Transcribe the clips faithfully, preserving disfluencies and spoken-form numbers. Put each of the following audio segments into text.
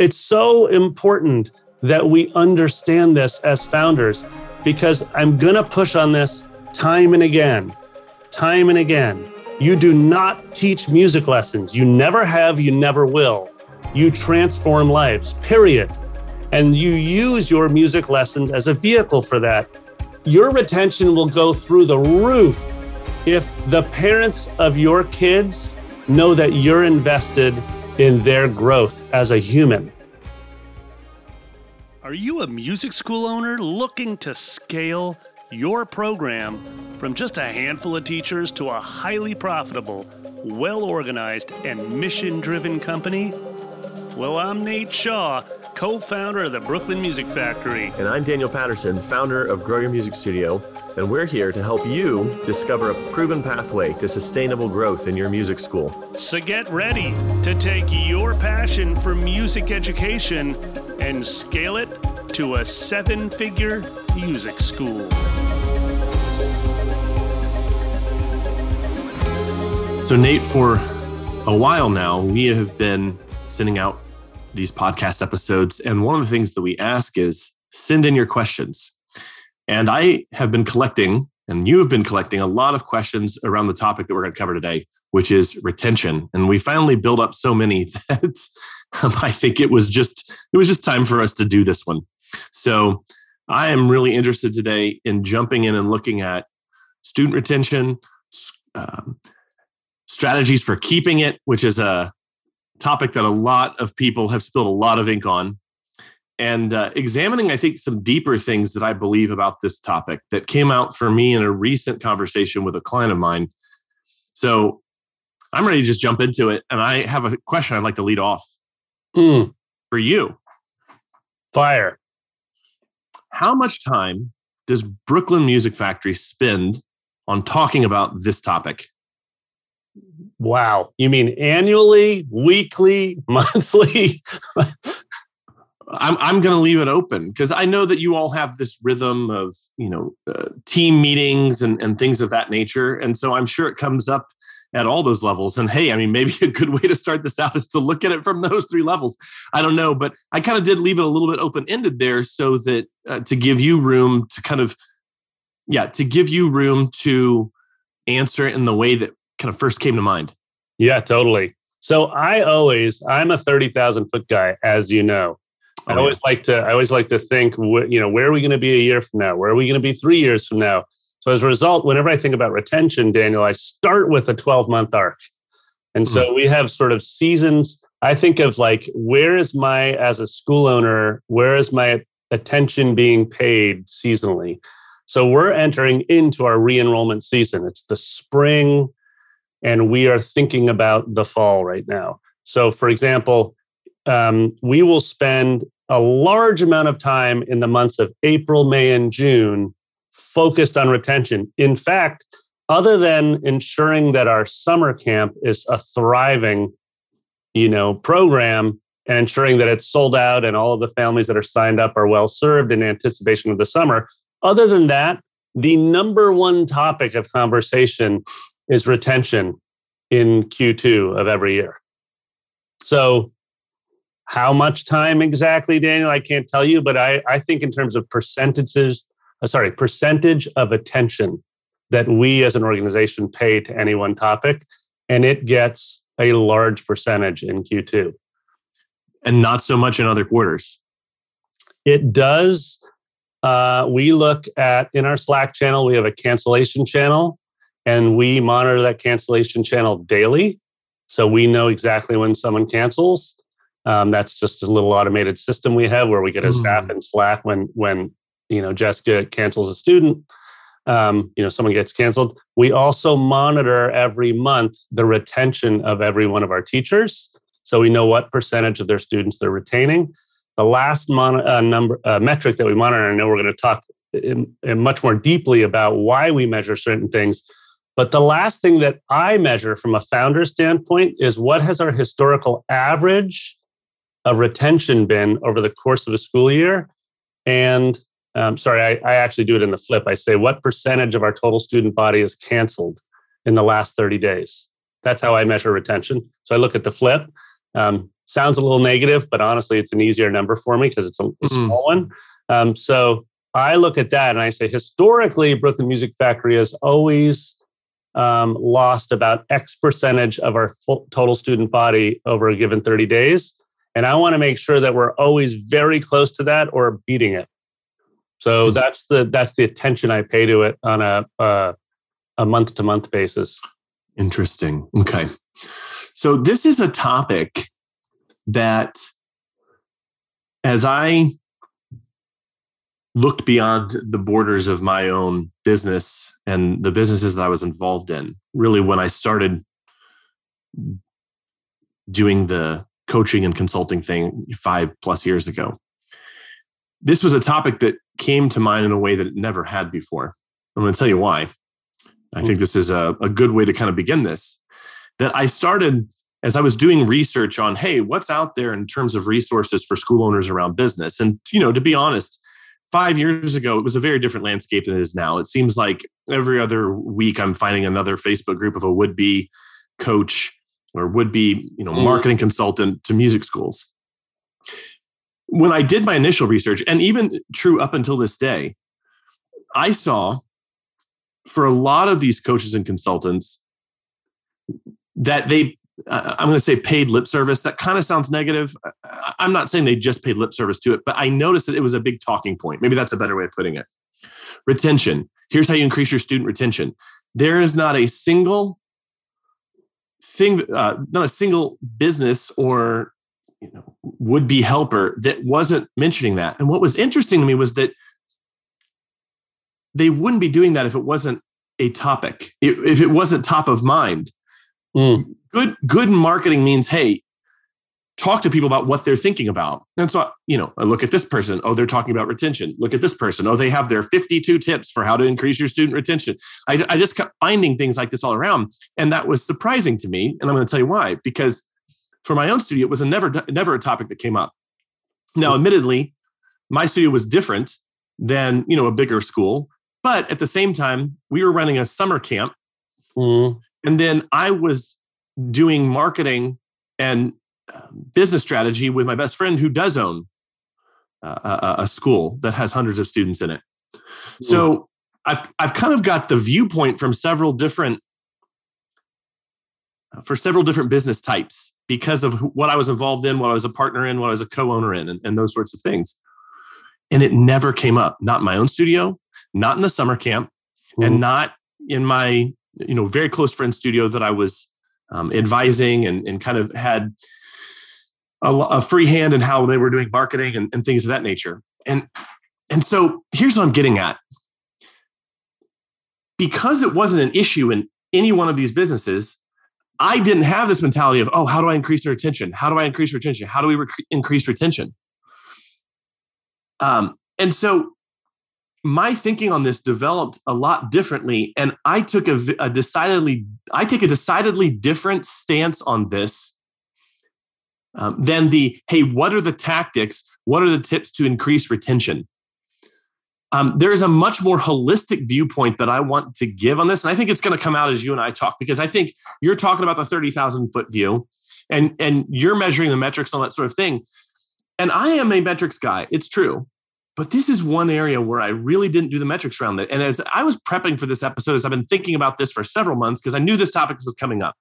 It's so important that we understand this as founders, because I'm going to push on this time and again, time and again. You do not teach music lessons. You never have, you never will. You transform lives, period. And you use your music lessons as a vehicle for that. Your retention will go through the roof if the parents of your kids know that you're invested in their growth as a human. Are you a music school owner looking to scale your program from just a handful of teachers to a highly profitable, well-organized, and mission-driven company? Well, I'm Nate Shaw, co-founder of the Brooklyn Music Factory. And I'm Daniel Patterson, founder of Grow Your Music Studio. And we're here to help you discover a proven pathway to sustainable growth in your music school. So get ready to take your passion for music education and scale it to a seven-figure music school. So Nate, for a while now, we have been sending out these podcast episodes. And one of the things that we ask is send in your questions. And I have been collecting, and you have been collecting a lot of questions around the topic that we're going to cover today, which is retention. And we finally built up so many that um, I think it was just, it was just time for us to do this one. So I am really interested today in jumping in and looking at student retention, um, strategies for keeping it, which is a topic that a lot of people have spilled a lot of ink on, and uh, examining, I think, some deeper things that I believe about this topic that came out for me in a recent conversation with a client of mine. So I'm ready to just jump into it. And I have a question I'd like to lead off mm. for you. Fire. How much time does Brooklyn Music Factory spend on talking about this topic? Wow. You mean annually, weekly, monthly? I'm I'm going to leave it open because I know that you all have this rhythm of, you know, uh, team meetings and, and things of that nature. And so I'm sure it comes up at all those levels. And hey, I mean, maybe a good way to start this out is to look at it from those three levels. I don't know, but I kind of did leave it a little bit open-ended there so that uh, to give you room to kind of, yeah, to give you room to answer in the way that kind of first came to mind. Yeah, totally. So I always, I'm a thirty thousand foot guy, as you know. I oh, always yeah. like to, I always like to think, you know, where are we going to be a year from now? Where are we going to be three years from now? So as a result, whenever I think about retention, Daniel, I start with a twelve month arc. And mm-hmm. so we have sort of seasons. I think of like, where is my, as a school owner, where is my attention being paid seasonally? So we're entering into our re-enrollment season. It's the spring. And we are thinking about the fall right now. So for example, um, we will spend a large amount of time in the months of April, May, and June focused on retention. In fact, other than ensuring that our summer camp is a thriving, you know, program and ensuring that it's sold out and all of the families that are signed up are well served in anticipation of the summer, other than that, the number one topic of conversation is retention in Q two of every year. So how much time exactly, Daniel? I can't tell you, but I, I think in terms of percentages, uh, sorry, percentage of attention that we as an organization pay to any one topic, and it gets a large percentage in Q two. And not so much in other quarters. It does. Uh, we look at, in our Slack channel, we have a cancellation channel. And we monitor that cancellation channel daily. So we know exactly when someone cancels. Um, that's just a little automated system we have where we get a staff mm. in Slack when, when you know, Jessica cancels a student, um, you know, someone gets canceled. We also monitor every month the retention of every one of our teachers. So we know what percentage of their students they're retaining. The last mon- uh, number uh, metric that we monitor, I know we're going to talk in, in much more deeply about why we measure certain things. But the last thing that I measure from a founder standpoint is what has our historical average of retention been over the course of a school year? And um, sorry, I, I actually do it in the flip. I say, what percentage of our total student body is canceled in the last thirty days? That's how I measure retention. So I look at the flip. Um, Sounds a little negative, but honestly, it's an easier number for me because it's a, a mm. small one. Um, so I look at that and I say, historically, Brooklyn Music Factory has always um, lost about X percentage of our full, total student body over a given thirty days. And I want to make sure that we're always very close to that or beating it. So mm-hmm. that's the that's the attention I pay to it on a uh, a month-to-month basis. Interesting. Okay. So this is a topic that, as I looked beyond the borders of my own business and the businesses that I was involved in, really when I started doing the coaching and consulting thing five plus years ago, this was a topic that came to mind in a way that it never had before. I'm going to tell you why. I think this is a, a good way to kind of begin this, that I started as I was doing research on, hey, what's out there in terms of resources for school owners around business? And, you know, to be honest, five years ago, it was a very different landscape than it is now. It seems like every other week I'm finding another Facebook group of a would-be coach or would-be, you know, marketing consultant to music schools. When I did my initial research, and even true up until this day, I saw for a lot of these coaches and consultants that they, uh, I'm going to say paid lip service. That kind of sounds negative. I'm not saying they just paid lip service to it, but I noticed that it was a big talking point. Maybe that's a better way of putting it. Retention. Here's how you increase your student retention. There is not a single thing, uh, not a single business or, you know, would-be helper that wasn't mentioning that. And what was interesting to me was that they wouldn't be doing that if it wasn't a topic, if it wasn't top of mind. Mm. Good, good marketing means, hey, talk to people about what they're thinking about. And so, you know, I look at this person. Oh, they're talking about retention. Look at this person. Oh, they have their fifty-two tips for how to increase your student retention. I, I just kept finding things like this all around. And that was surprising to me. And I'm going to tell you why, because for my own studio, it was a never, never a topic that came up. Now, admittedly, my studio was different than, you know, a bigger school. But at the same time, we were running a summer camp. Mm. And then I was doing marketing and business strategy with my best friend who does own uh, a school that has hundreds of students in it. So mm. I've I've kind of got the viewpoint from several different, for several different business types because of what I was involved in, what I was a partner in, what I was a co-owner in, and, and those sorts of things. And it never came up, not in my own studio, not in the summer camp, mm. and not in my, you know, very close friend studio that I was um, advising and, and kind of had a, a free hand in how they were doing marketing and, and things of that nature. And, and so here's what I'm getting at. Because it wasn't an issue in any one of these businesses, I didn't have this mentality of, oh, how do I increase retention? How do I increase retention? How do we rec- increase retention? Um, and so my thinking on this developed a lot differently. And I took a, a decidedly, I take a decidedly different stance on this um, than the, hey, what are the tactics? What are the tips to increase retention? Um, there is a much more holistic viewpoint that I want to give on this. And I think it's going to come out as you and I talk, because I think you're talking about the thirty thousand foot view and, and you're measuring the metrics and all that sort of thing. And I am a metrics guy. It's true. But this is one area where I really didn't do the metrics around it. And as I was prepping for this episode, as I've been thinking about this for several months, because I knew this topic was coming up,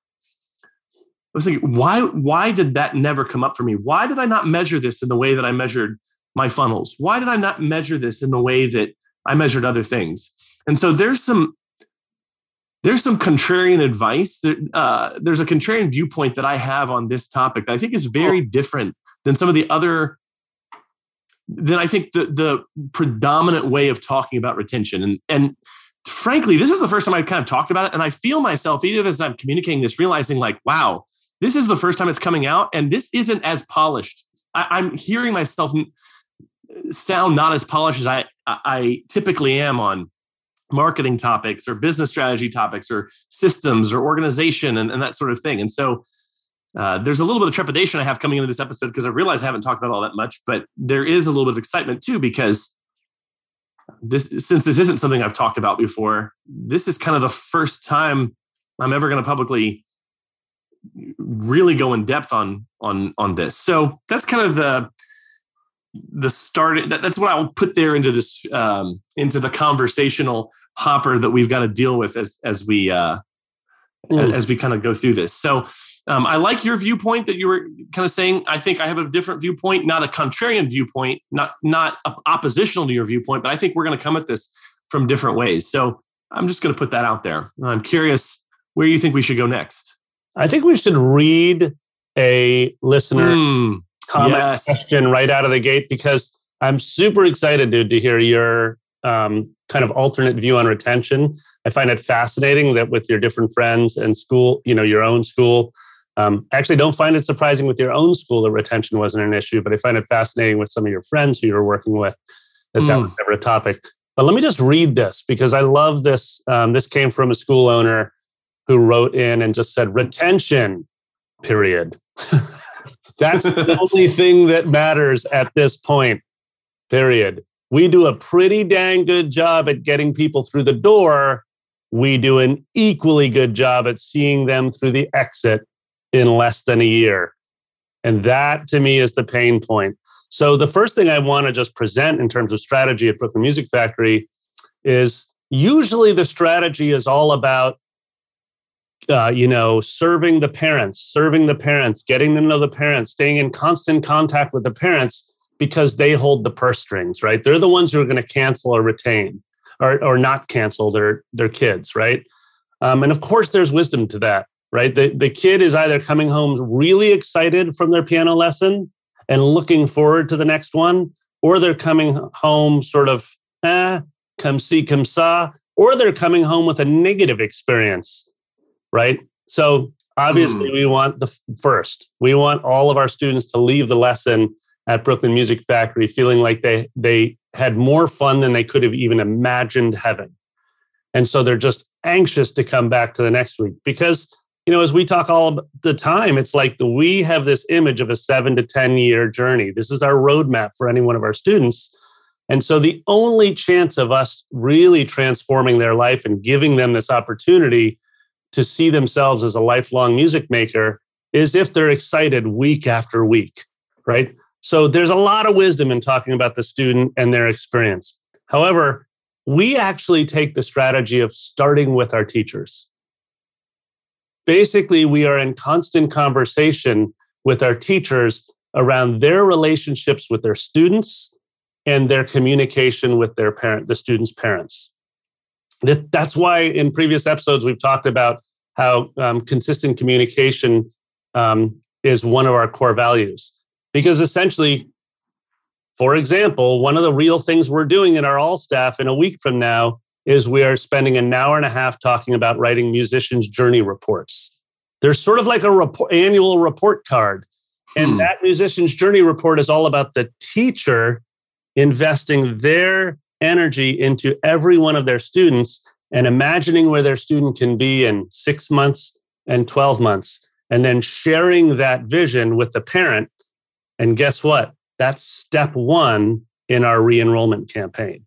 I was thinking, why, why did that never come up for me? Why did I not measure this in the way that I measured my funnels? Why did I not measure this in the way that I measured other things? And so there's some, there's some contrarian advice. Uh, there's a contrarian viewpoint that I have on this topic that I think is very different than some of the other, then I think the, the predominant way of talking about retention. And, and frankly, this is the first time I've kind of talked about it. And I feel myself, even as I'm communicating this, realizing like, wow, this is the first time it's coming out. And this isn't as polished. I, I'm hearing myself sound not as polished as I, I typically am on marketing topics or business strategy topics or systems or organization and, and that sort of thing. And so Uh, there's a little bit of trepidation I have coming into this episode because I realize I haven't talked about all that much, but there is a little bit of excitement too, because this, since this isn't something I've talked about before, this is kind of the first time I'm ever going to publicly really go in depth on on on this. So that's kind of the the start. That, that's what I will put there into this um, into the conversational hopper that we've got to deal with as as we uh, mm. as we kind of go through this. So um, I like your viewpoint that you were kind of saying. I think I have a different viewpoint, not a contrarian viewpoint, not not oppositional to your viewpoint, but I think we're going to come at this from different ways. So I'm just going to put that out there. I'm curious where you think we should go next. I think we should read a listener mm, comment yes. question right out of the gate, because I'm super excited, dude, to hear your um, kind of alternate view on retention. I find it fascinating that with your different friends and school, you know, your own school, um, I actually don't find it surprising with your own school that retention wasn't an issue, but I find it fascinating with some of your friends who you're working with that mm. that was never a topic. But let me just read this, because I love this. Um, this came from a school owner who wrote in and just said, retention, period. That's the only thing that matters at this point, period. We do a pretty dang good job at getting people through the door. We do an equally good job at seeing them through the exit in less than a year. And that, to me, is the pain point. So the first thing I want to just present in terms of strategy at Brooklyn Music Factory is usually the strategy is all about Uh, you know, serving the parents, serving the parents, getting to know the parents, staying in constant contact with the parents, because they hold the purse strings, right? They're the ones who are going to cancel or retain or, or not cancel their, their kids, right? Um, and of course, there's wisdom to that, right? The, the kid is either coming home really excited from their piano lesson and looking forward to the next one, or they're coming home sort of, eh, come see, come saw, or they're coming home with a negative experience. Right? So obviously mm. we want the first, we want all of our students to leave the lesson at Brooklyn Music Factory feeling like they, they had more fun than they could have even imagined having. And so they're just anxious to come back to the next week, because, you know, as we talk all the time, it's like the, we have this image of a seven to ten year journey. This is our roadmap for any one of our students. And so the only chance of us really transforming their life and giving them this opportunity to see themselves as a lifelong music maker is if they're excited week after week, right? So there's a lot of wisdom in talking about the student and their experience. However, we actually take the strategy of starting with our teachers. Basically, we are in constant conversation with our teachers around their relationships with their students and their communication with their parent, the students' parents. That's why in previous episodes, we've talked about how um, consistent communication um, is one of our core values. Because essentially, for example, one of the real things we're doing in our all staff in a week from now is we are spending an hour and a half talking about writing musicians' journey reports. They're sort of like a report, annual report card. Hmm. And that musician's journey report is all about the teacher investing their energy into every one of their students and imagining where their student can be in six months and twelve months, and then sharing that vision with the parent. And guess what? That's step one in our re-enrollment campaign,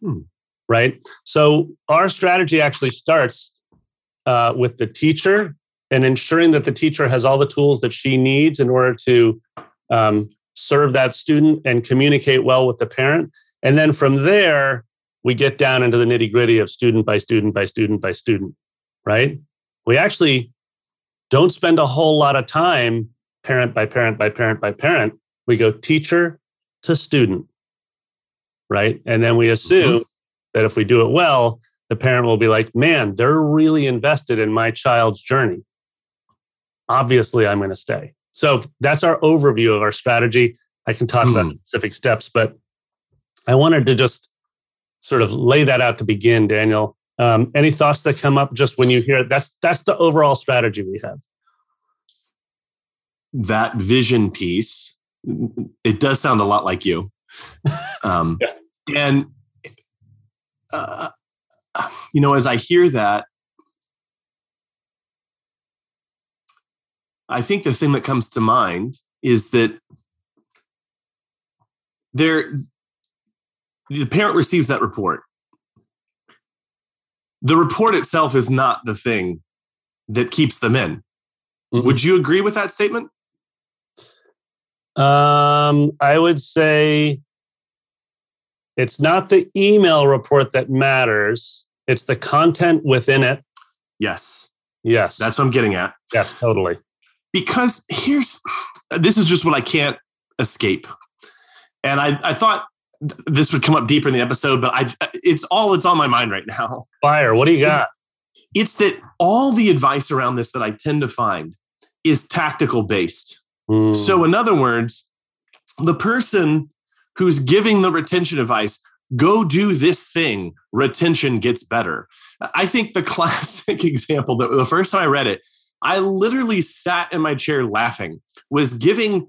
hmm. right? So our strategy actually starts uh, with the teacher and ensuring that the teacher has all the tools that she needs in order to um, serve that student and communicate well with the parent. And then from there, we get down into the nitty gritty of student by student by student by student, right? We actually don't spend a whole lot of time parent by parent by parent by parent. We go teacher to student, right? And then we assume mm-hmm. that if we do it well, the parent will be like, man, they're really invested in my child's journey. Obviously, I'm going to stay. So that's our overview of our strategy. I can talk mm. about specific steps, but I wanted to just sort of lay that out to begin, Daniel. Um, any thoughts that come up just when you hear it? That's that's the overall strategy we have. That vision piece, it does sound a lot like you. Um, yeah. And, uh, you know, as I hear that, I think the thing that comes to mind is that there... the parent receives that report. The report itself is not the thing that keeps them in. Mm-hmm. Would you agree with that statement? Um, I would say it's not the email report that matters. It's the content within it. Yes. Yes. That's what I'm getting at. Yeah, totally. Because here's, this is just what I can't escape. And I, I thought this would come up deeper in the episode, but I, it's all that's on my mind right now. Fire, what do you got? It's that all the advice around this that I tend to find is tactical based. Mm. So in other words, the person who's giving the retention advice, go do this thing, retention gets better. I think the classic example, that the first time I read it, I literally sat in my chair laughing, was giving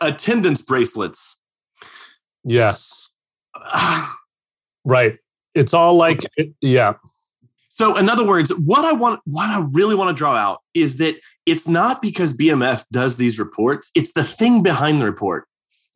attendance bracelets. Yes. Right. It's all like, okay. Yeah. So in other words, what I want, what I really want to draw out is that it's not because B M F does these reports. It's the thing behind the report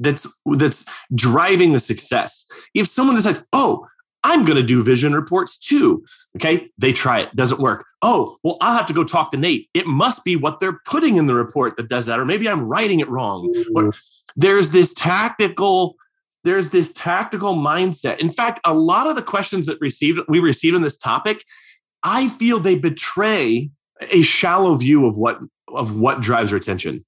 that's, that's driving the success. If someone decides, oh, I'm going to do vision reports too. Okay. They try it. Doesn't work. Oh, well, I'll have to go talk to Nate. It must be what they're putting in the report that does that. Or maybe I'm writing it wrong. Or there's this tactical, there's this tactical mindset. In fact, a lot of the questions that received we received on this topic, I feel they betray a shallow view of what, of what drives retention.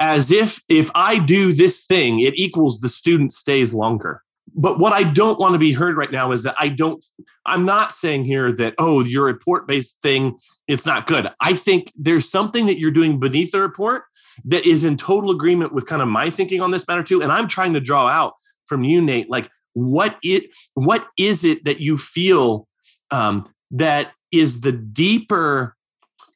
As if, if I do this thing, it equals the student stays longer. But what I don't want to be heard right now is that I don't, I'm not saying here that, oh, your report-based thing, it's not good. I think there's something that you're doing beneath the report that is in total agreement with kind of my thinking on this matter too. And I'm trying to draw out from you, Nate, like what it, what is it that you feel um, that is the deeper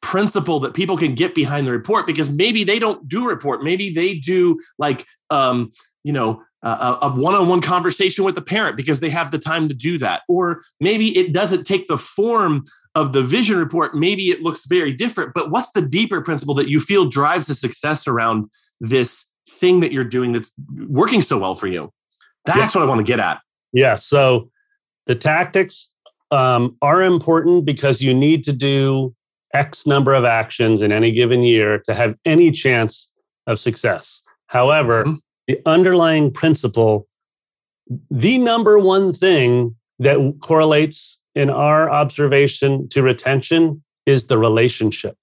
principle that people can get behind the report? Because maybe they don't do a report. Maybe they do like, um, you know, Uh, a one-on-one conversation with the parent because they have the time to do that. Or maybe it doesn't take the form of the vision report. Maybe it looks very different, but what's the deeper principle that you feel drives the success around this thing that you're doing that's working so well for you? That's yeah. what I want to get at. Yeah. So the tactics um, are important because you need to do X number of actions in any given year to have any chance of success. However, mm-hmm. the underlying principle, the number one thing that correlates in our observation to retention is the relationship,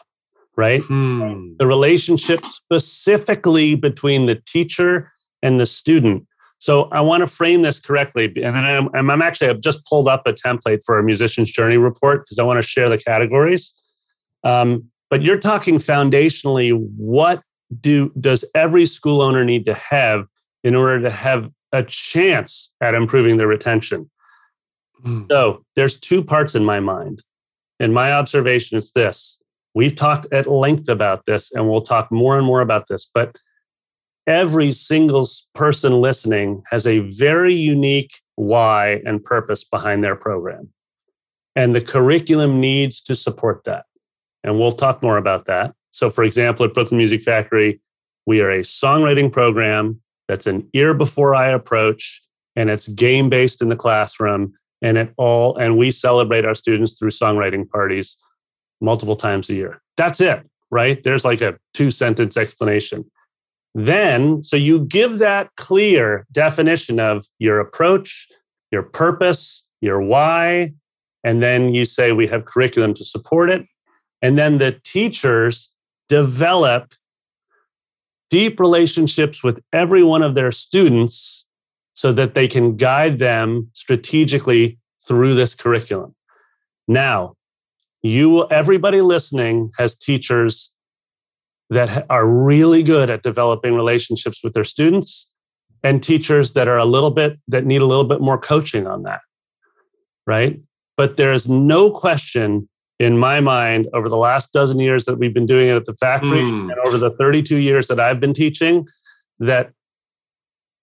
right? Hmm. The relationship specifically between the teacher and the student. So I want to frame this correctly. And then I'm, I'm actually, I've just pulled up a template for a musician's journey report because I want to share the categories. Um, but you're talking foundationally, what Do does every school owner need to have in order to have a chance at improving their retention? Mm. So there's two parts in my mind. In my observation, it's this. We've talked at length about this, and we'll talk more and more about this. But every single person listening has a very unique why and purpose behind their program. And the curriculum needs to support that. And we'll talk more about that. So, for example, at Brooklyn Music Factory, we are a songwriting program that's an ear before eye approach, and it's game-based in the classroom, and it all, and we celebrate our students through songwriting parties multiple times a year. That's it, right? There's like a two-sentence explanation. Then, so you give that clear definition of your approach, your purpose, your why, and then you say we have curriculum to support it. And then the teachers develop deep relationships with every one of their students so that they can guide them strategically through this curriculum. Now, you, everybody listening has teachers that are really good at developing relationships with their students and teachers that are a little bit, that need a little bit more coaching on that, right? But there is no question in my mind, over the last dozen years that we've been doing it at the factory mm. and over the thirty-two years that I've been teaching, that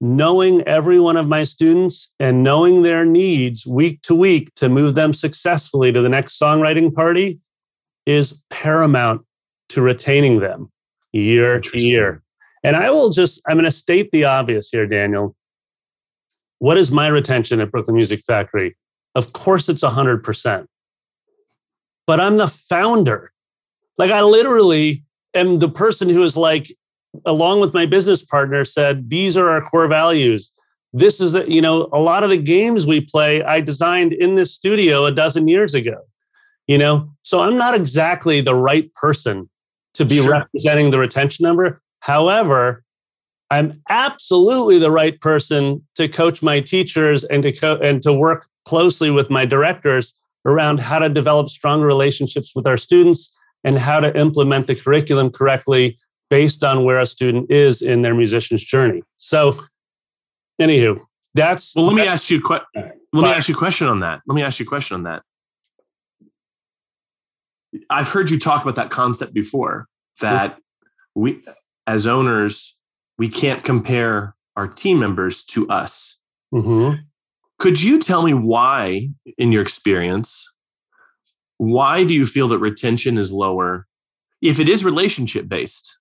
knowing every one of my students and knowing their needs week to week to move them successfully to the next songwriting party is paramount to retaining them year to year. And I will just, I'm going to state the obvious here, Daniel. What is my retention at Brooklyn Music Factory? Of course, it's one hundred percent. But I'm the founder. Like I literally And the person who is like, along with my business partner, said, these are our core values. This is, you know, a lot of the games we play, I designed in this studio a dozen years ago, you know? So I'm not exactly the right person to be sure. representing the retention number. However, I'm absolutely the right person to coach my teachers and to co- and to work closely with my directors around how to develop strong relationships with our students and how to implement the curriculum correctly based on where a student is in their musician's journey. So, anywho, that's well. Let me ask you. Que- let but, me ask you a question on that. Let me ask you a question on that. I've heard you talk about that concept before. That we, as owners, we can't compare our team members to us. Mm-hmm. Could you tell me why, in your experience, why do you feel that retention is lower if it is relationship-based?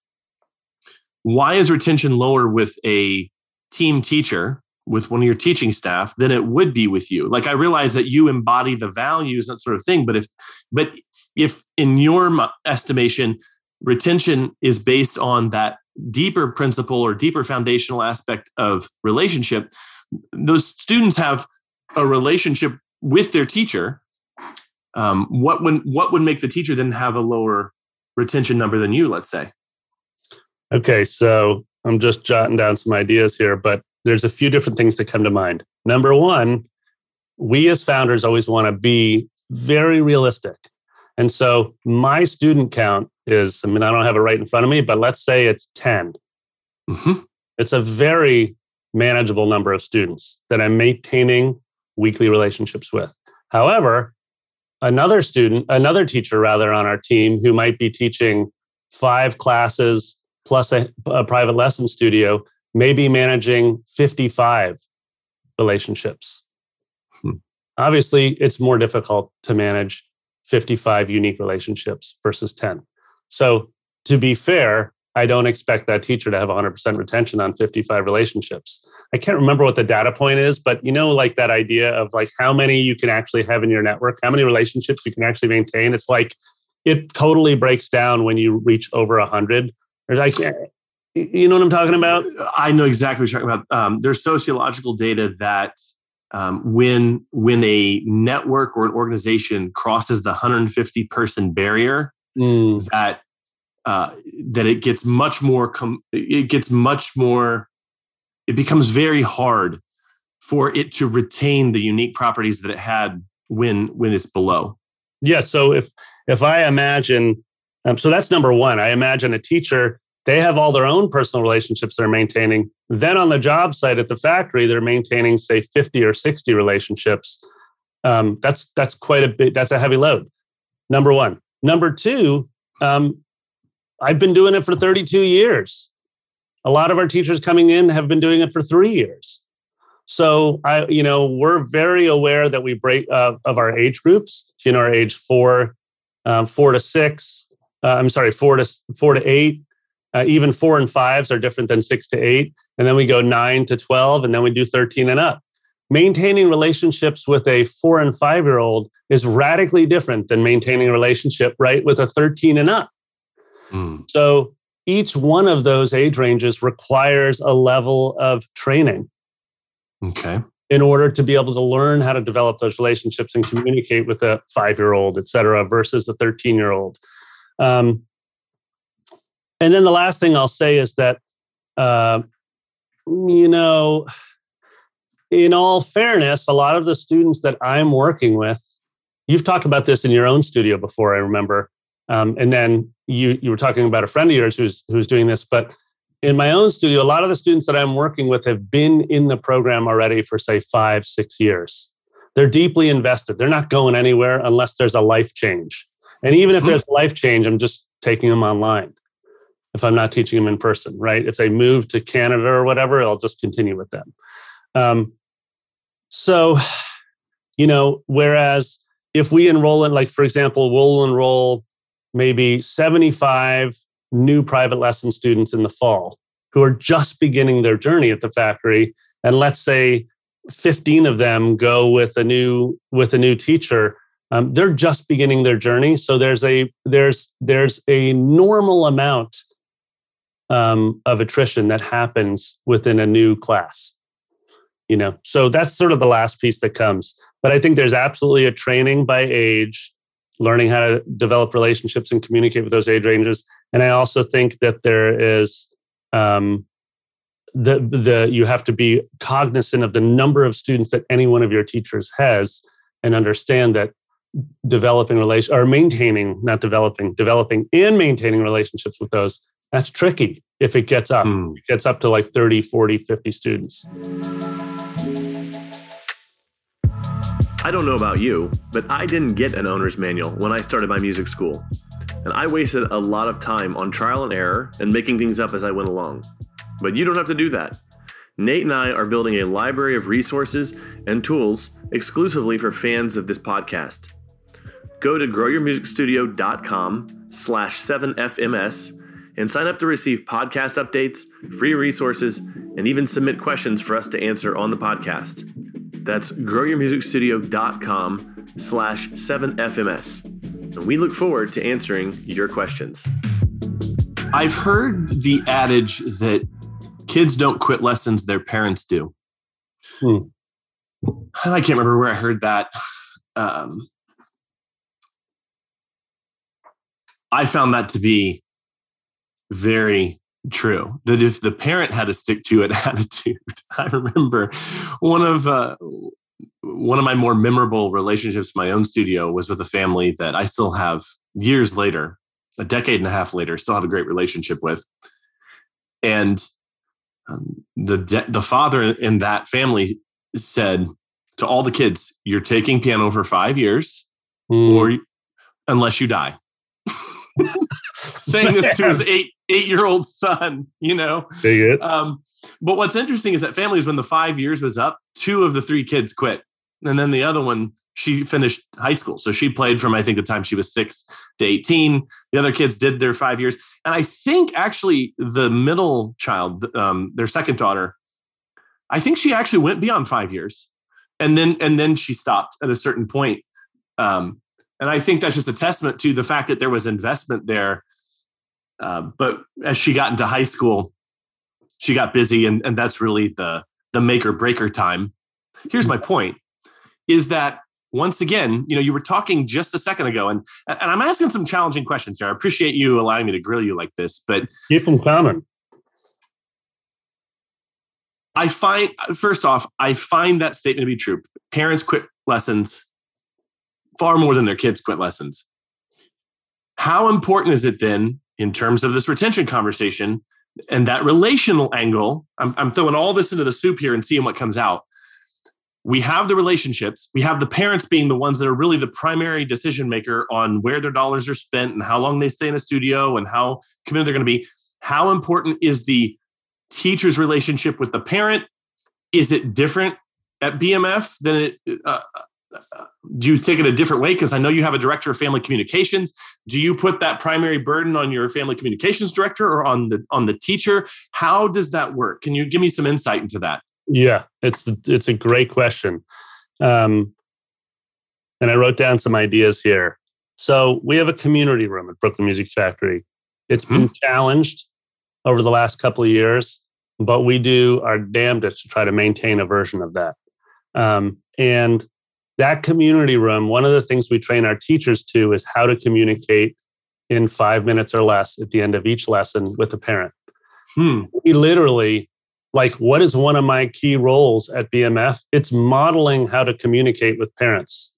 Why is retention lower with a team teacher, with one of your teaching staff, than it would be with you? Like, I realize that you embody the values, that sort of thing, but if, but if in your estimation, retention is based on that deeper principle or deeper foundational aspect of relationship, those students have a relationship with their teacher. Um, what would what would make the teacher then have a lower retention number than you, let's say? Okay, so I'm just jotting down some ideas here, but there's a few different things that come to mind. Number one, we as founders always want to be very realistic. And so my student count is, I mean, I don't have it right in front of me, but let's say it's ten. Mm-hmm. It's a very manageable number of students that I'm maintaining weekly relationships with. However, another student, another teacher rather on our team who might be teaching five classes plus a, a private lesson studio may be managing fifty-five relationships. Hmm. Obviously, it's more difficult to manage fifty-five unique relationships versus ten. So to be fair, I don't expect that teacher to have one hundred percent retention on fifty-five relationships. I can't remember what the data point is, but you know, like that idea of like how many you can actually have in your network, how many relationships you can actually maintain. It's like, it totally breaks down when you reach over one hundred. There's like, you know what I'm talking about? I know exactly what you're talking about. Um, there's sociological data that Um, when when a network or an organization crosses the one hundred fifty person barrier, mm. that uh, that it gets much more com- it gets much more it becomes very hard for it to retain the unique properties that it had when when it's below. Yeah. So if if I imagine, um, so that's number one. I imagine a teacher. They have all their own personal relationships they're maintaining. Then on the job site at the factory, they're maintaining, say, fifty or sixty relationships. Um, that's that's quite a bit. That's a heavy load. Number one. Number two, um, I've been doing it for thirty-two years. A lot of our teachers coming in have been doing it for three years. So I, you know, we're very aware that we break uh, of our age groups. You know, our age four, um, four to six. Uh, I'm sorry, four to four to eight. Uh, even four and fives are different than six to eight. And then we go nine to twelve, and then we do thirteen and up. Maintaining relationships with a four and five-year-old is radically different than maintaining a relationship, right, with a thirteen and up. Mm. So each one of those age ranges requires a level of training. Okay. In order to be able to learn how to develop those relationships and communicate with a five-year-old, et cetera, versus a thirteen-year-old. Um, And then the last thing I'll say is that, uh, you know, in all fairness, a lot of the students that I'm working with, you've talked about this in your own studio before, I remember. Um, and then you you were talking about a friend of yours who's who's doing this. But in my own studio, a lot of the students that I'm working with have been in the program already for, say, five, six years. They're deeply invested. They're not going anywhere unless there's a life change. And even if there's a life change, I'm just taking them online. If I'm not teaching them in person, right? If they move to Canada or whatever, I'll just continue with them. Um, so, you know, whereas if we enroll in, like, for example, we'll enroll maybe seventy-five new private lesson students in the fall who are just beginning their journey at the factory. And let's say fifteen of them go with a new, with a new teacher. Um, they're just beginning their journey, so there's a there's there's a normal amount um, of attrition that happens within a new class. You know, so that's sort of the last piece that comes. But I think there's absolutely a training by age, learning how to develop relationships and communicate with those age ranges. And I also think that there is um, the the you have to be cognizant of the number of students that any one of your teachers has, and understand that developing relation or maintaining, not developing, developing and maintaining relationships with those, that's tricky if it gets up. Mm. It gets up to like thirty, forty, fifty students. I don't know about you, but I didn't get an owner's manual when I started my music school. And I wasted a lot of time on trial and error and making things up as I went along. But you don't have to do that. Nate and I are building a library of resources and tools exclusively for fans of this podcast. Go to grow your music studio dot com slash seven F M S and sign up to receive podcast updates, free resources, and even submit questions for us to answer on the podcast. That's grow your music studio dot com slash seven F M S. And we look forward to answering your questions. I've heard the adage that kids don't quit lessons, their parents do. Hmm. I can't remember where I heard that. Um, I found that to be very true, that if the parent had a stick to it attitude. I remember one of uh, one of my more memorable relationships in my own studio was with a family that I still have years later, a decade and a half later, still have a great relationship with. And um, the de- the father in that family said to all the kids, "You're taking piano for five years, mm. or unless you die." Saying this to his eight eight-year-old son, you know. Um, but what's interesting is that families, when the five years was up, two of the three kids quit. And then the other one, she finished high school. So she played from, I think, the time she was six to eighteen. The other kids did their five years. And I think actually the middle child, um, their second daughter, I think she actually went beyond five years. And then and then she stopped at a certain point. Um, and I think that's just a testament to the fact that there was investment there. Uh, but as she got into high school, she got busy, and, and that's really the, the make or breaker time. Here's my point, is that once again, you know, you were talking just a second ago, and and I'm asking some challenging questions here. I appreciate you allowing me to grill you like this, but keep them coming. I find, first off, I find that statement to be true. Parents quit lessons far more than their kids quit lessons. How important is it then, in terms of this retention conversation and that relational angle? I'm, I'm throwing all this into the soup here and seeing what comes out. We have the relationships. We have the parents being the ones that are really the primary decision maker on where their dollars are spent and how long they stay in a studio and how committed they're going to be. How important is the teacher's relationship with the parent? Is it different at B M F than it? Uh, Do you take it a different way? Because I know you have a director of family communications. Do you put that primary burden on your family communications director or on the on the teacher? How does that work? Can you give me some insight into that? Yeah, it's it's a great question. Um, and I wrote down some ideas here. So we have a community room at Brooklyn Music Factory. It's been hmm. challenged over the last couple of years, but we do our damnedest to try to maintain a version of that. Um, and That community room, one of the things we train our teachers to is how to communicate in five minutes or less at the end of each lesson with a parent. Hmm. We literally, like, what is one of my key roles at B M F? It's modeling how to communicate with parents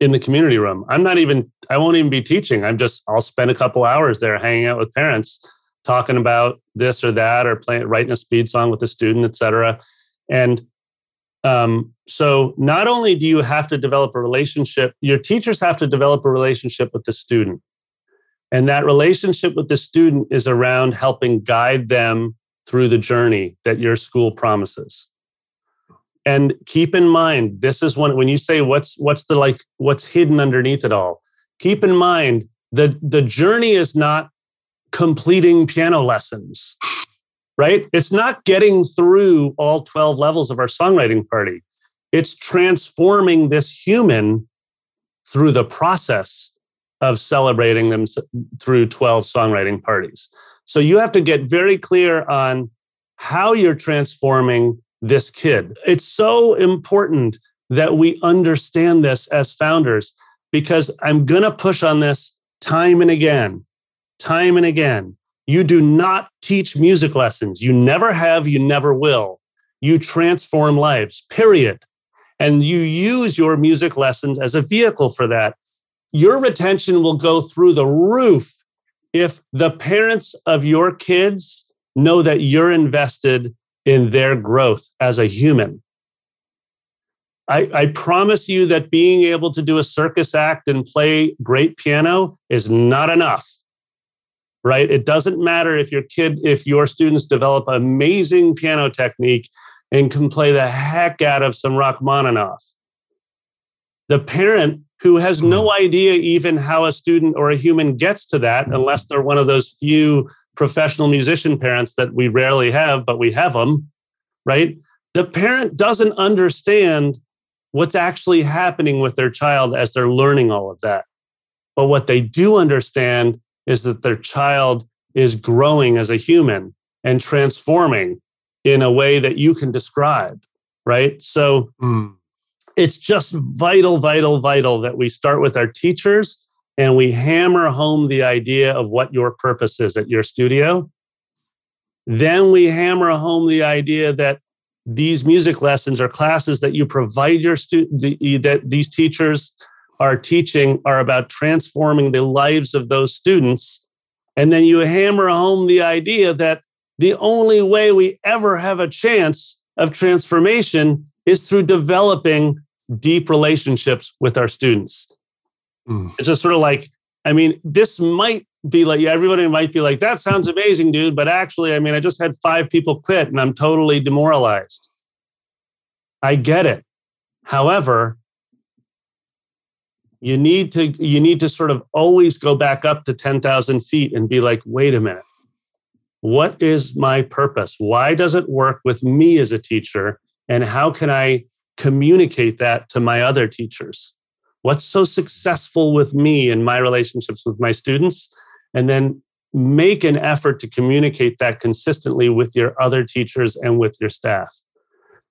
in the community room. I'm not even, I won't even be teaching. I'm just, I'll spend a couple hours there hanging out with parents, talking about this or that, or playing, writing a speed song with a student, et cetera. And Um, so not only do you have to develop a relationship, your teachers have to develop a relationship with the student. And that relationship with the student is around helping guide them through the journey that your school promises. And keep in mind, this is one, when you say what's, what's the, like, what's hidden underneath it all, keep in mind that the journey is not completing piano lessons. Right? It's not getting through all twelve levels of our songwriting party. It's transforming this human through the process of celebrating them through twelve songwriting parties. So you have to get very clear on how you're transforming this kid. It's so important that we understand this as founders, because I'm going to push on this time and again, time and again. You do not teach music lessons. You never have, you never will. You transform lives, period. And you use your music lessons as a vehicle for that. Your retention will go through the roof if the parents of your kids know that you're invested in their growth as a human. I, I promise you that being able to do a circus act and play great piano is not enough, right? It doesn't matter if your kid, if your students develop amazing piano technique and can play the heck out of some Rachmaninoff. The parent who has no idea even how a student or a human gets to that, unless they're one of those few professional musician parents that we rarely have, but we have them, right? The parent doesn't understand what's actually happening with their child as they're learning all of that. But what they do understand is that their child is growing as a human and transforming in a way that you can describe, right? So mm. it's just vital, vital, vital that we start with our teachers and we hammer home the idea of what your purpose is at your studio. Then we hammer home the idea that these music lessons or classes that you provide your students, the, that these teachers are teaching, are about transforming the lives of those students. And then you hammer home the idea that the only way we ever have a chance of transformation is through developing deep relationships with our students. Mm. It's just sort of like, I mean, this might be like, everybody might be like, that sounds amazing, dude. But actually, I mean, I just had five people quit and I'm totally demoralized. I get it. However, You need to you need to sort of always go back up to ten thousand feet and be like, wait a minute, what is my purpose? Why does it work with me as a teacher? And how can I communicate that to my other teachers? What's so successful with me and my relationships with my students? And then make an effort to communicate that consistently with your other teachers and with your staff.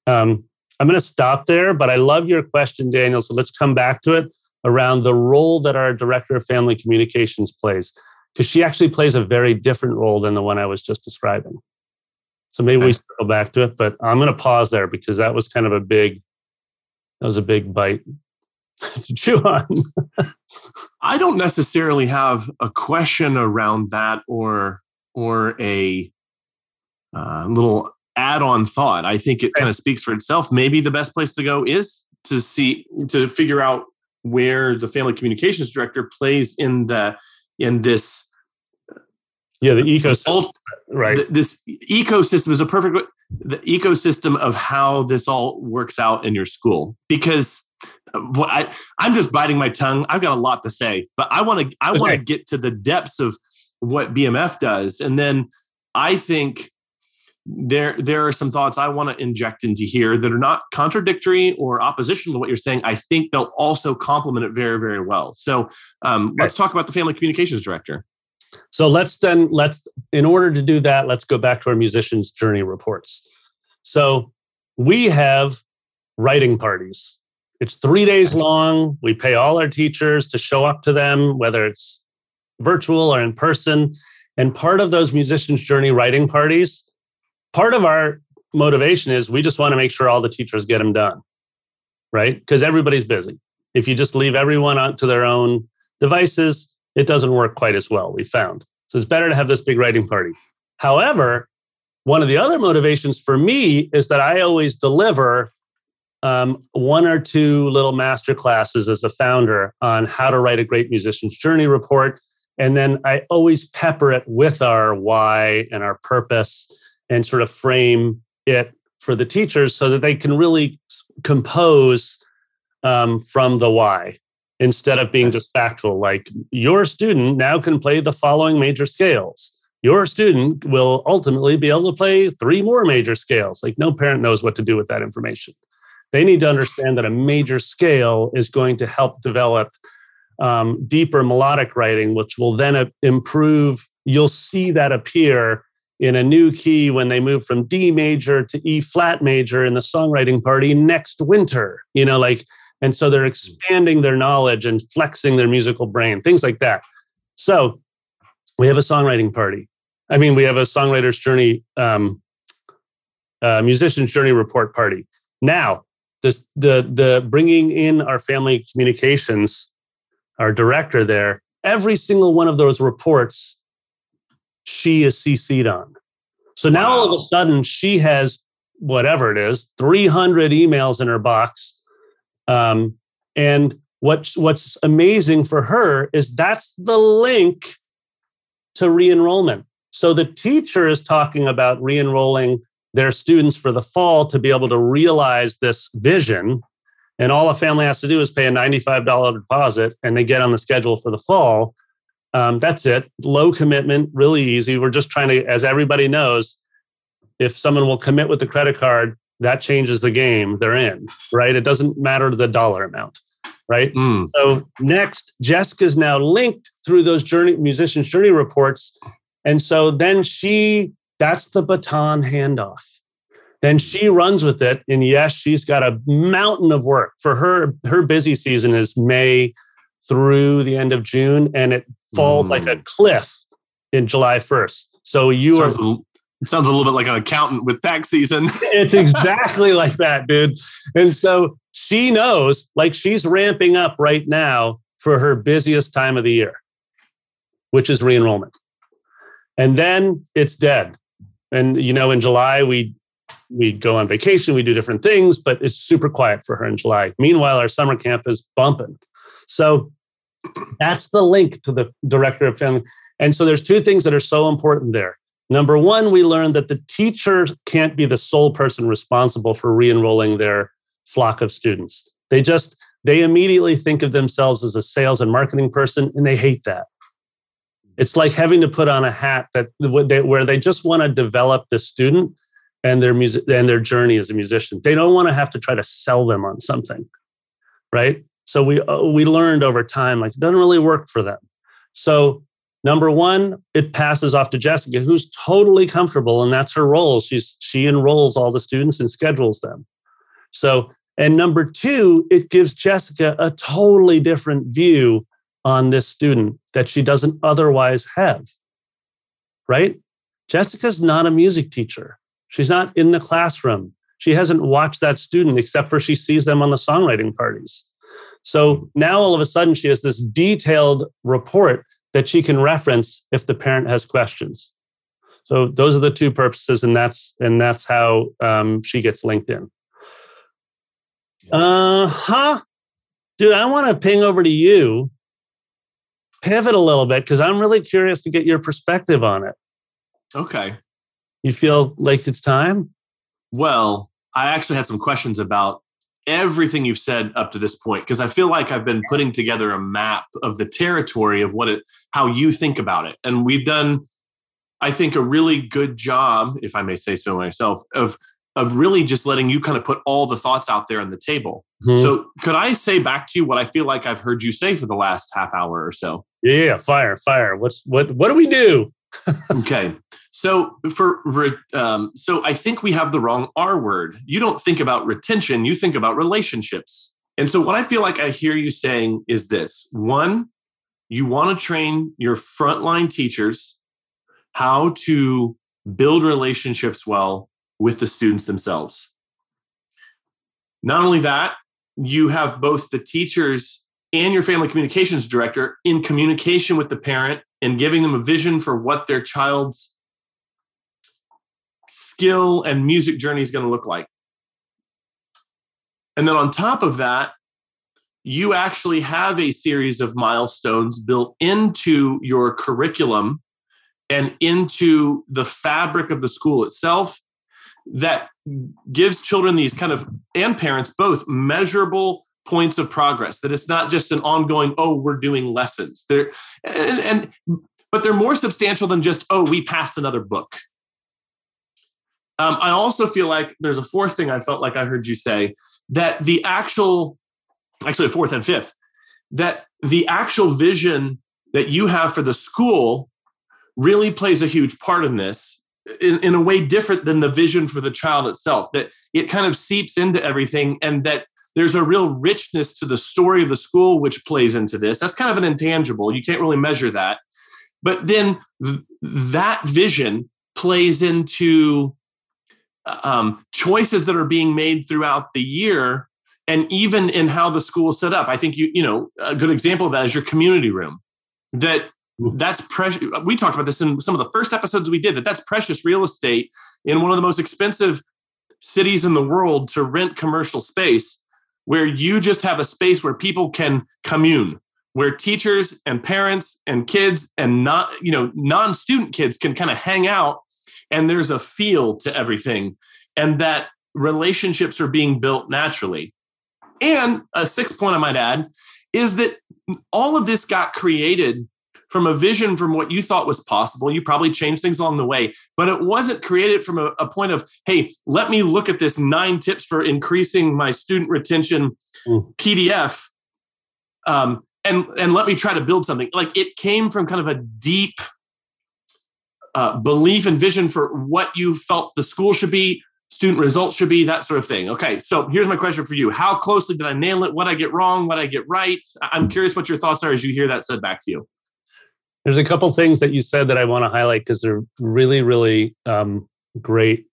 Um, I'm going to stop there, but I love your question, Daniel. So let's come back to it, around the role that our director of family communications plays, because she actually plays a very different role than the one I was just describing. So maybe okay. we circle back to it, but I'm going to pause there because that was kind of a big, that was a big bite to chew on. I don't necessarily have a question around that or, or a uh, little add-on thought. I think it kind of speaks for itself. Maybe the best place to go is to see, to figure out where the family communications director plays in the in this yeah the ecosystem right this ecosystem is a perfect the ecosystem of how this all works out in your school, because what I I'm just biting my tongue. I've got a lot to say, but I want to I okay. want to get to the depths of what B M F does, and then I think There, there are some thoughts I want to inject into here that are not contradictory or oppositional to what you're saying. I think they'll also complement it very, very well. So um, okay. let's talk about the family communications director. So let's then, let's, in order to do that, let's go back to our musicians' journey reports. So we have writing parties. It's three days long. We pay all our teachers to show up to them, whether it's virtual or in person. And part of those musicians' journey writing parties, part of our motivation is we just want to make sure all the teachers get them done, right? Because everybody's busy. If you just leave everyone out to their own devices, it doesn't work quite as well, we found. So it's better to have this big writing party. However, one of the other motivations for me is that I always deliver um, one or two little master classes as a founder on how to write a great musician's journey report. And then I always pepper it with our why and our purpose, and sort of frame it for the teachers so that they can really compose um, from the why, instead of being just factual, like your student now can play the following major scales. Your student will ultimately be able to play three more major scales. Like no parent knows what to do with that information. They need to understand that a major scale is going to help develop um, deeper melodic writing, which will then improve. You'll see that appear in a new key when they move from D major to E flat major in the songwriting party next winter, you know, like, and so they're expanding their knowledge and flexing their musical brain, things like that. So we have a songwriting party. I mean, we have a songwriter's journey, um, uh, musician's journey report party. Now, this, the, the bringing in our family communications, our director there, every single one of those reports she is C C'd on. So now wow. all of a sudden she has, whatever it is, three hundred emails in her box. Um, and what's, what's amazing for her is that's the link to re-enrollment. So the teacher is talking about re-enrolling their students for the fall to be able to realize this vision. And all a family has to do is pay a ninety-five dollars deposit and they get on the schedule for the fall. Um, that's it. Low commitment, really easy. We're just trying to, as everybody knows, if someone will commit with the credit card, that changes the game they're in, right? It doesn't matter the dollar amount, right? Mm. So next, Jessica's now linked through those journey musician's journey reports. And so then she, that's the baton handoff. Then she runs with it. And yes, she's got a mountain of work for her. Her busy season is May through the end of June, and it falls mm. like a cliff in July first. So you sounds are... A, it sounds a little bit like an accountant with tax season. It's exactly like that, dude. And so she knows, like she's ramping up right now for her busiest time of the year, which is re-enrollment. And then it's dead. And, you know, in July, we we go on vacation, we do different things, but it's super quiet for her in July. Meanwhile, our summer camp is bumping. So that's the link to the director of family. And so there's two things that are so important there. Number one, we learned that the teacher can't be the sole person responsible for re-enrolling their flock of students. They just, they immediately think of themselves as a sales and marketing person, and they hate that. It's like having to put on a hat that where they just want to develop the student and their music and their journey as a musician. They don't want to have to try to sell them on something, right? So we uh, we learned over time, like it doesn't really work for them. So number one, it passes off to Jessica, who's totally comfortable, and that's her role. She's she enrolls all the students and schedules them. So, and number two, it gives Jessica a totally different view on this student that she doesn't otherwise have, right? Jessica's not a music teacher. She's not in the classroom. She hasn't watched that student except for she sees them on the songwriting parties. So now all of a sudden she has this detailed report that she can reference if the parent has questions. So those are the two purposes, and that's and that's how um, she gets linked in. Uh-huh. Dude, I want to ping over to you, pivot a little bit, because I'm really curious to get your perspective on it. Okay. You feel like it's time? Well, I actually had some questions about everything you've said up to this point, because I feel like I've been putting together a map of the territory of what it, how you think about it. And we've done, I think, a really good job, if I may say so myself, of, of really just letting you kind of put all the thoughts out there on the table. Mm-hmm. So could I say back to you what I feel like I've heard you say for the last half hour or so? Yeah. Fire, fire. What's, what, what do we do? Okay. So for um, so I think we have the wrong R word. You don't think about retention. You think about relationships. And so what I feel like I hear you saying is this. One, you want to train your frontline teachers how to build relationships well with the students themselves. Not only that, you have both the teachers and your family communications director in communication with the parent and giving them a vision for what their child's skill and music journey is going to look like. And then on top of that, you actually have a series of milestones built into your curriculum and into the fabric of the school itself that gives children these kind of, and parents both, measurable points of progress, that it's not just an ongoing, oh, we're doing lessons. They're, and, and, but they're more substantial than just, oh, we passed another book. Um, I also feel like there's a fourth thing I felt like I heard you say, that the actual, actually fourth and fifth, that the actual vision that you have for the school really plays a huge part in this, in, in a way different than the vision for the child itself, that it kind of seeps into everything, and that there's a real richness to the story of the school, which plays into this. That's kind of an intangible. You can't really measure that. But then th- that vision plays into um, choices that are being made throughout the year, and even in how the school is set up. I think, you you know, a good example of that is your community room. That that's precious. We talked about this in some of the first episodes we did, that that's precious real estate in one of the most expensive cities in the world to rent commercial space, where you just have a space where people can commune, where teachers and parents and kids and not, you know, non-student kids can kind of hang out, and there's a feel to everything, and that relationships are being built naturally. And a sixth point I might add is that all of this got created from a vision from what you thought was possible. You probably changed things along the way, but it wasn't created from a, a point of, hey, let me look at this nine tips for increasing my student retention mm. P D F um, and, and let me try to build something. Like, it came from kind of a deep uh, belief and vision for what you felt the school should be, student results should be, that sort of thing. Okay, so here's my question for you. How closely did I nail it? What did I get wrong? What did I get right? I'm curious what your thoughts are as you hear that said back to you. There's a couple things that you said that I want to highlight because they're really, really um, great.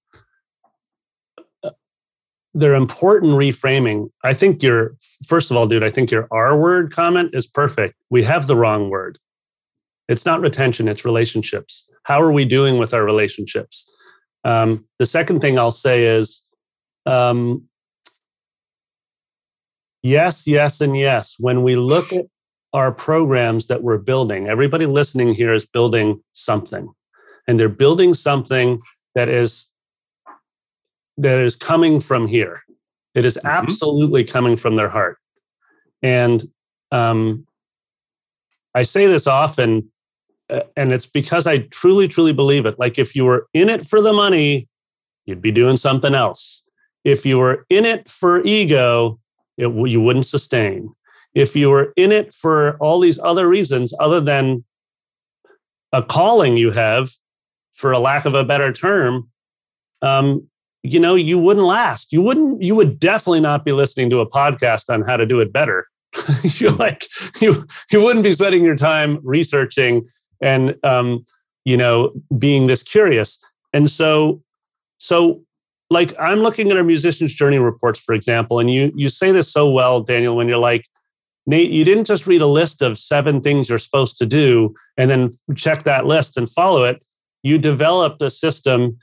They're important reframing. I think your, first of all, dude, I think your R word comment is perfect. We have the wrong word. It's not retention, it's relationships. How are we doing with our relationships? Um, the second thing I'll say is, um, yes, yes, and yes. When we look at our programs that we're building, everybody listening here is building something, and they're building something that is, that is coming from here. It is mm-hmm. absolutely coming from their heart. And um, I say this often, and it's because I truly, truly believe it. Like, if you were in it for the money, you'd be doing something else. If you were in it for ego, it, you wouldn't sustain. If you were in it for all these other reasons, other than a calling you have, for a lack of a better term, um, you know, you wouldn't last. You wouldn't, you would definitely not be listening to a podcast on how to do it better. You're like, you, you wouldn't be spending your time researching and, um, you know, being this curious. And so, so like, I'm looking at our musician's journey reports, for example, and you, you say this so well, Daniel, when you're like, Nate, you didn't just read a list of seven things you're supposed to do and then check that list and follow it. You developed a system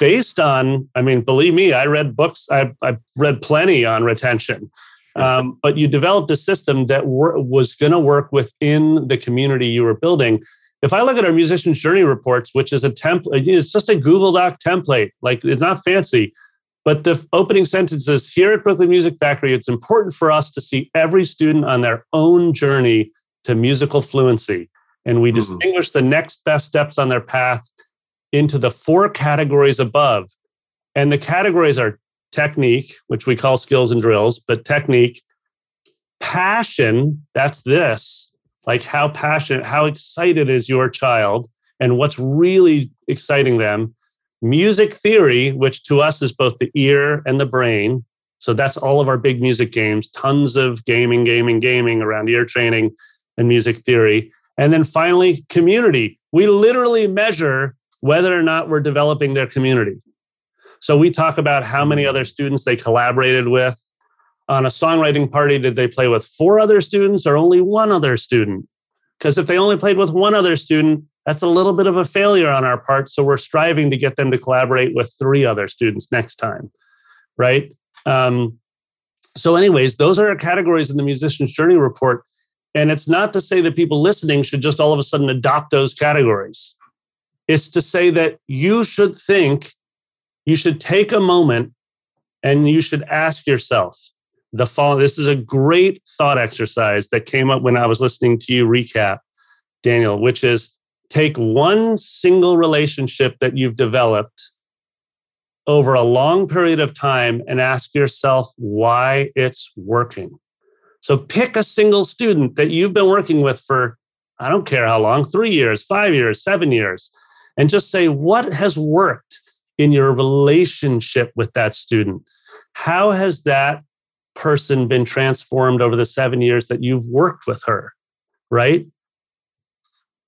based on, I mean, believe me, I read books. I, I read plenty on retention. Um, but you developed a system that wor- was going to work within the community you were building. If I look at our musician's journey reports, which is a template, it's just a Google Doc template. Like, it's not fancy. But the opening sentence is, here at Brooklyn Music Factory, it's important for us to see every student on their own journey to musical fluency. And we mm-hmm. distinguish the next best steps on their path into the four categories above. And the categories are technique, which we call skills and drills, but technique, passion, that's this, like how passionate, how excited is your child and what's really exciting them. Music theory, which to us is both the ear and the brain. So that's all of our big music games, tons of gaming, gaming, gaming around ear training and music theory. And then finally, community. We literally measure whether or not we're developing their community. So we talk about how many other students they collaborated with. On a songwriting party, did they play with four other students or only one other student? Because if they only played with one other student, that's a little bit of a failure on our part. So we're striving to get them to collaborate with three other students next time, right? Um, so anyways, those are our categories in the Musician's Journey Report. And it's not to say that people listening should just all of a sudden adopt those categories. It's to say that you should think, you should take a moment and you should ask yourself the following. This is a great thought exercise that came up when I was listening to you recap, Daniel, which is, take one single relationship that you've developed over a long period of time and ask yourself why it's working. So pick a single student that you've been working with for, I don't care how long, three years, five years, seven years, and just say, what has worked in your relationship with that student? How has that person been transformed over the seven years that you've worked with her, right?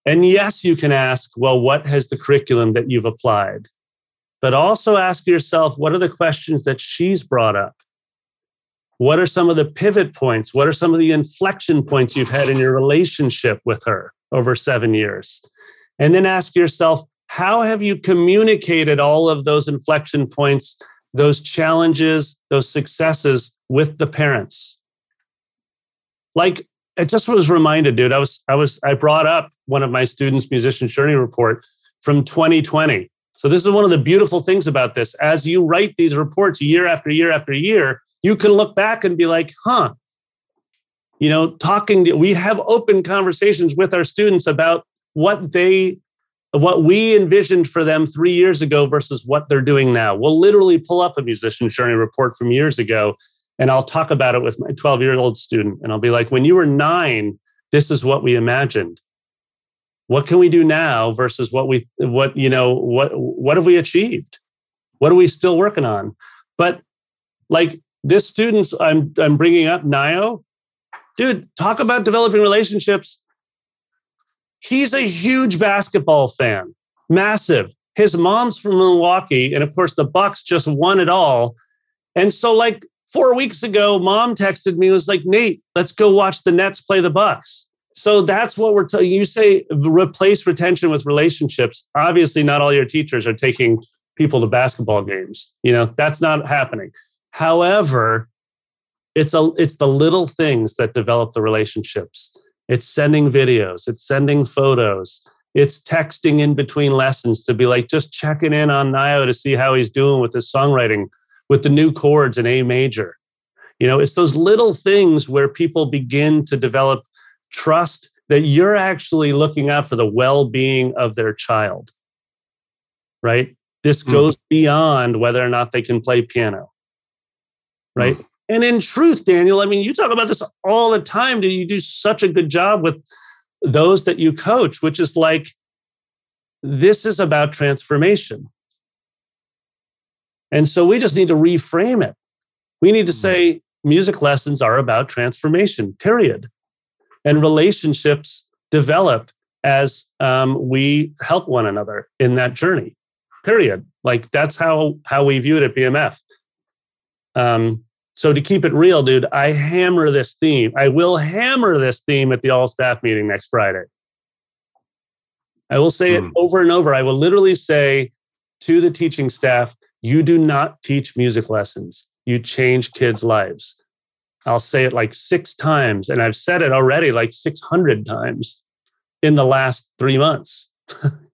And yes, you can ask, well, what has the curriculum that you've applied? But also ask yourself, what are the questions that she's brought up? What are some of the pivot points? What are some of the inflection points you've had in your relationship with her over seven years? And then ask yourself, how have you communicated all of those inflection points, those challenges, those successes with the parents? Like, I just was reminded, dude, I was, I was, I brought up one of my students' musician journey report from twenty twenty. So this is one of the beautiful things about this. As you write these reports year after year after year, you can look back and be like, huh, you know, talking to, we have open conversations with our students about what they, what we envisioned for them three years ago versus what they're doing now. We'll literally pull up a musician journey report from years ago, and I'll talk about it with my twelve-year-old student. And I'll be like, when you were nine, this is what we imagined. What can we do now versus what we, what, you know, what, what have we achieved? What are we still working on? But like this student I'm, I'm bringing up, Nio, dude, talk about developing relationships. He's a huge basketball fan, massive. His mom's from Milwaukee. And of course, the Bucks just won it all. And so like, Four weeks ago, mom texted me, was like, Nate, let's go watch the Nets play the Bucks. So that's what we're telling you. You say replace retention with relationships. Obviously, not all your teachers are taking people to basketball games. You know, that's not happening. However, it's a it's the little things that develop the relationships. It's sending videos, it's sending photos, it's texting in between lessons to be like, just checking in on Nio to see how he's doing with his songwriting, with the new chords in A major. You know, it's those little things where people begin to develop trust that you're actually looking out for the well-being of their child, right? This mm. goes beyond whether or not they can play piano, right? Mm. And in truth, Daniel, I mean, you talk about this all the time. Do you do such a good job with those that you coach, which is like, this is about transformation. And so we just need to reframe it. We need to say music lessons are about transformation, period. And relationships develop as um, we help one another in that journey, period. Like that's how, how we view it at B M F. Um, so to keep it real, dude, I hammer this theme. I will hammer this theme at the all-staff meeting next Friday. I will say mm. it over and over. I will literally say to the teaching staff, you do not teach music lessons. You change kids' lives. I'll say it like six times, and I've said it already like six hundred times in the last three months.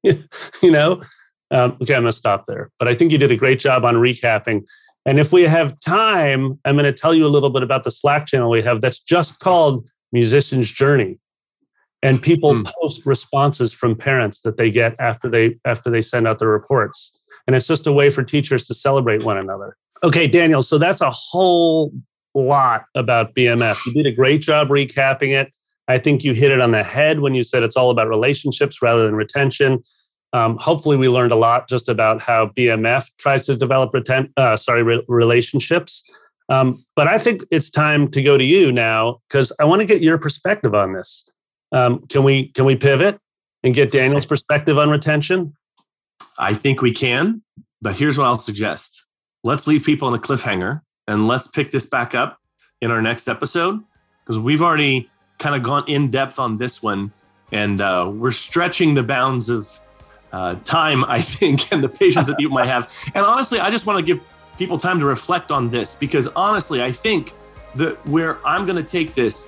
You know? Um, okay, I'm going to stop there. But I think you did a great job on recapping. And if we have time, I'm going to tell you a little bit about the Slack channel we have that's just called Musician's Journey. And people mm. post responses from parents that they get after they after they send out their reports. And it's just a way for teachers to celebrate one another. Okay, Daniel, so that's a whole lot about B M F. You did a great job recapping it. I think you hit it on the head when you said it's all about relationships rather than retention. Um, hopefully, we learned a lot just about how B M F tries to develop reten- uh, sorry, re- relationships. Um, but I think it's time to go to you now because I want to get your perspective on this. Um, can we can we pivot and get Daniel's perspective on retention? I think we can, but here's what I'll suggest. Let's leave people on a cliffhanger and let's pick this back up in our next episode because we've already kind of gone in depth on this one and uh, we're stretching the bounds of uh, time, I think, and the patience that people might have. And honestly, I just want to give people time to reflect on this because honestly, I think that where I'm going to take this,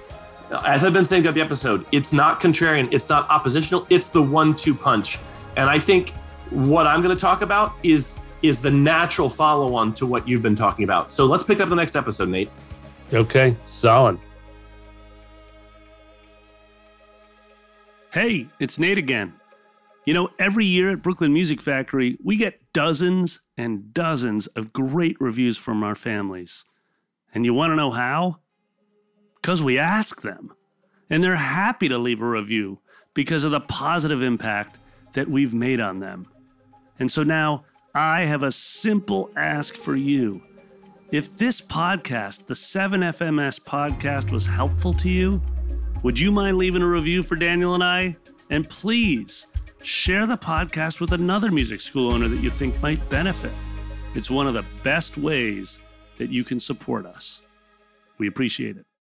as I've been saying throughout the episode, it's not contrarian, it's not oppositional, it's the one-two punch. And I think what I'm going to talk about is is the natural follow-on to what you've been talking about. So let's pick up the next episode, Nate. Okay, solid. Hey, it's Nate again. You know, every year at Brooklyn Music Factory, we get dozens and dozens of great reviews from our families. And you want to know how? Because we ask them. And they're happy to leave a review because of the positive impact that we've made on them. And so now I have a simple ask for you. If this podcast, the seven F M S podcast, was helpful to you, would you mind leaving a review for Daniel and I? And please share the podcast with another music school owner that you think might benefit. It's one of the best ways that you can support us. We appreciate it.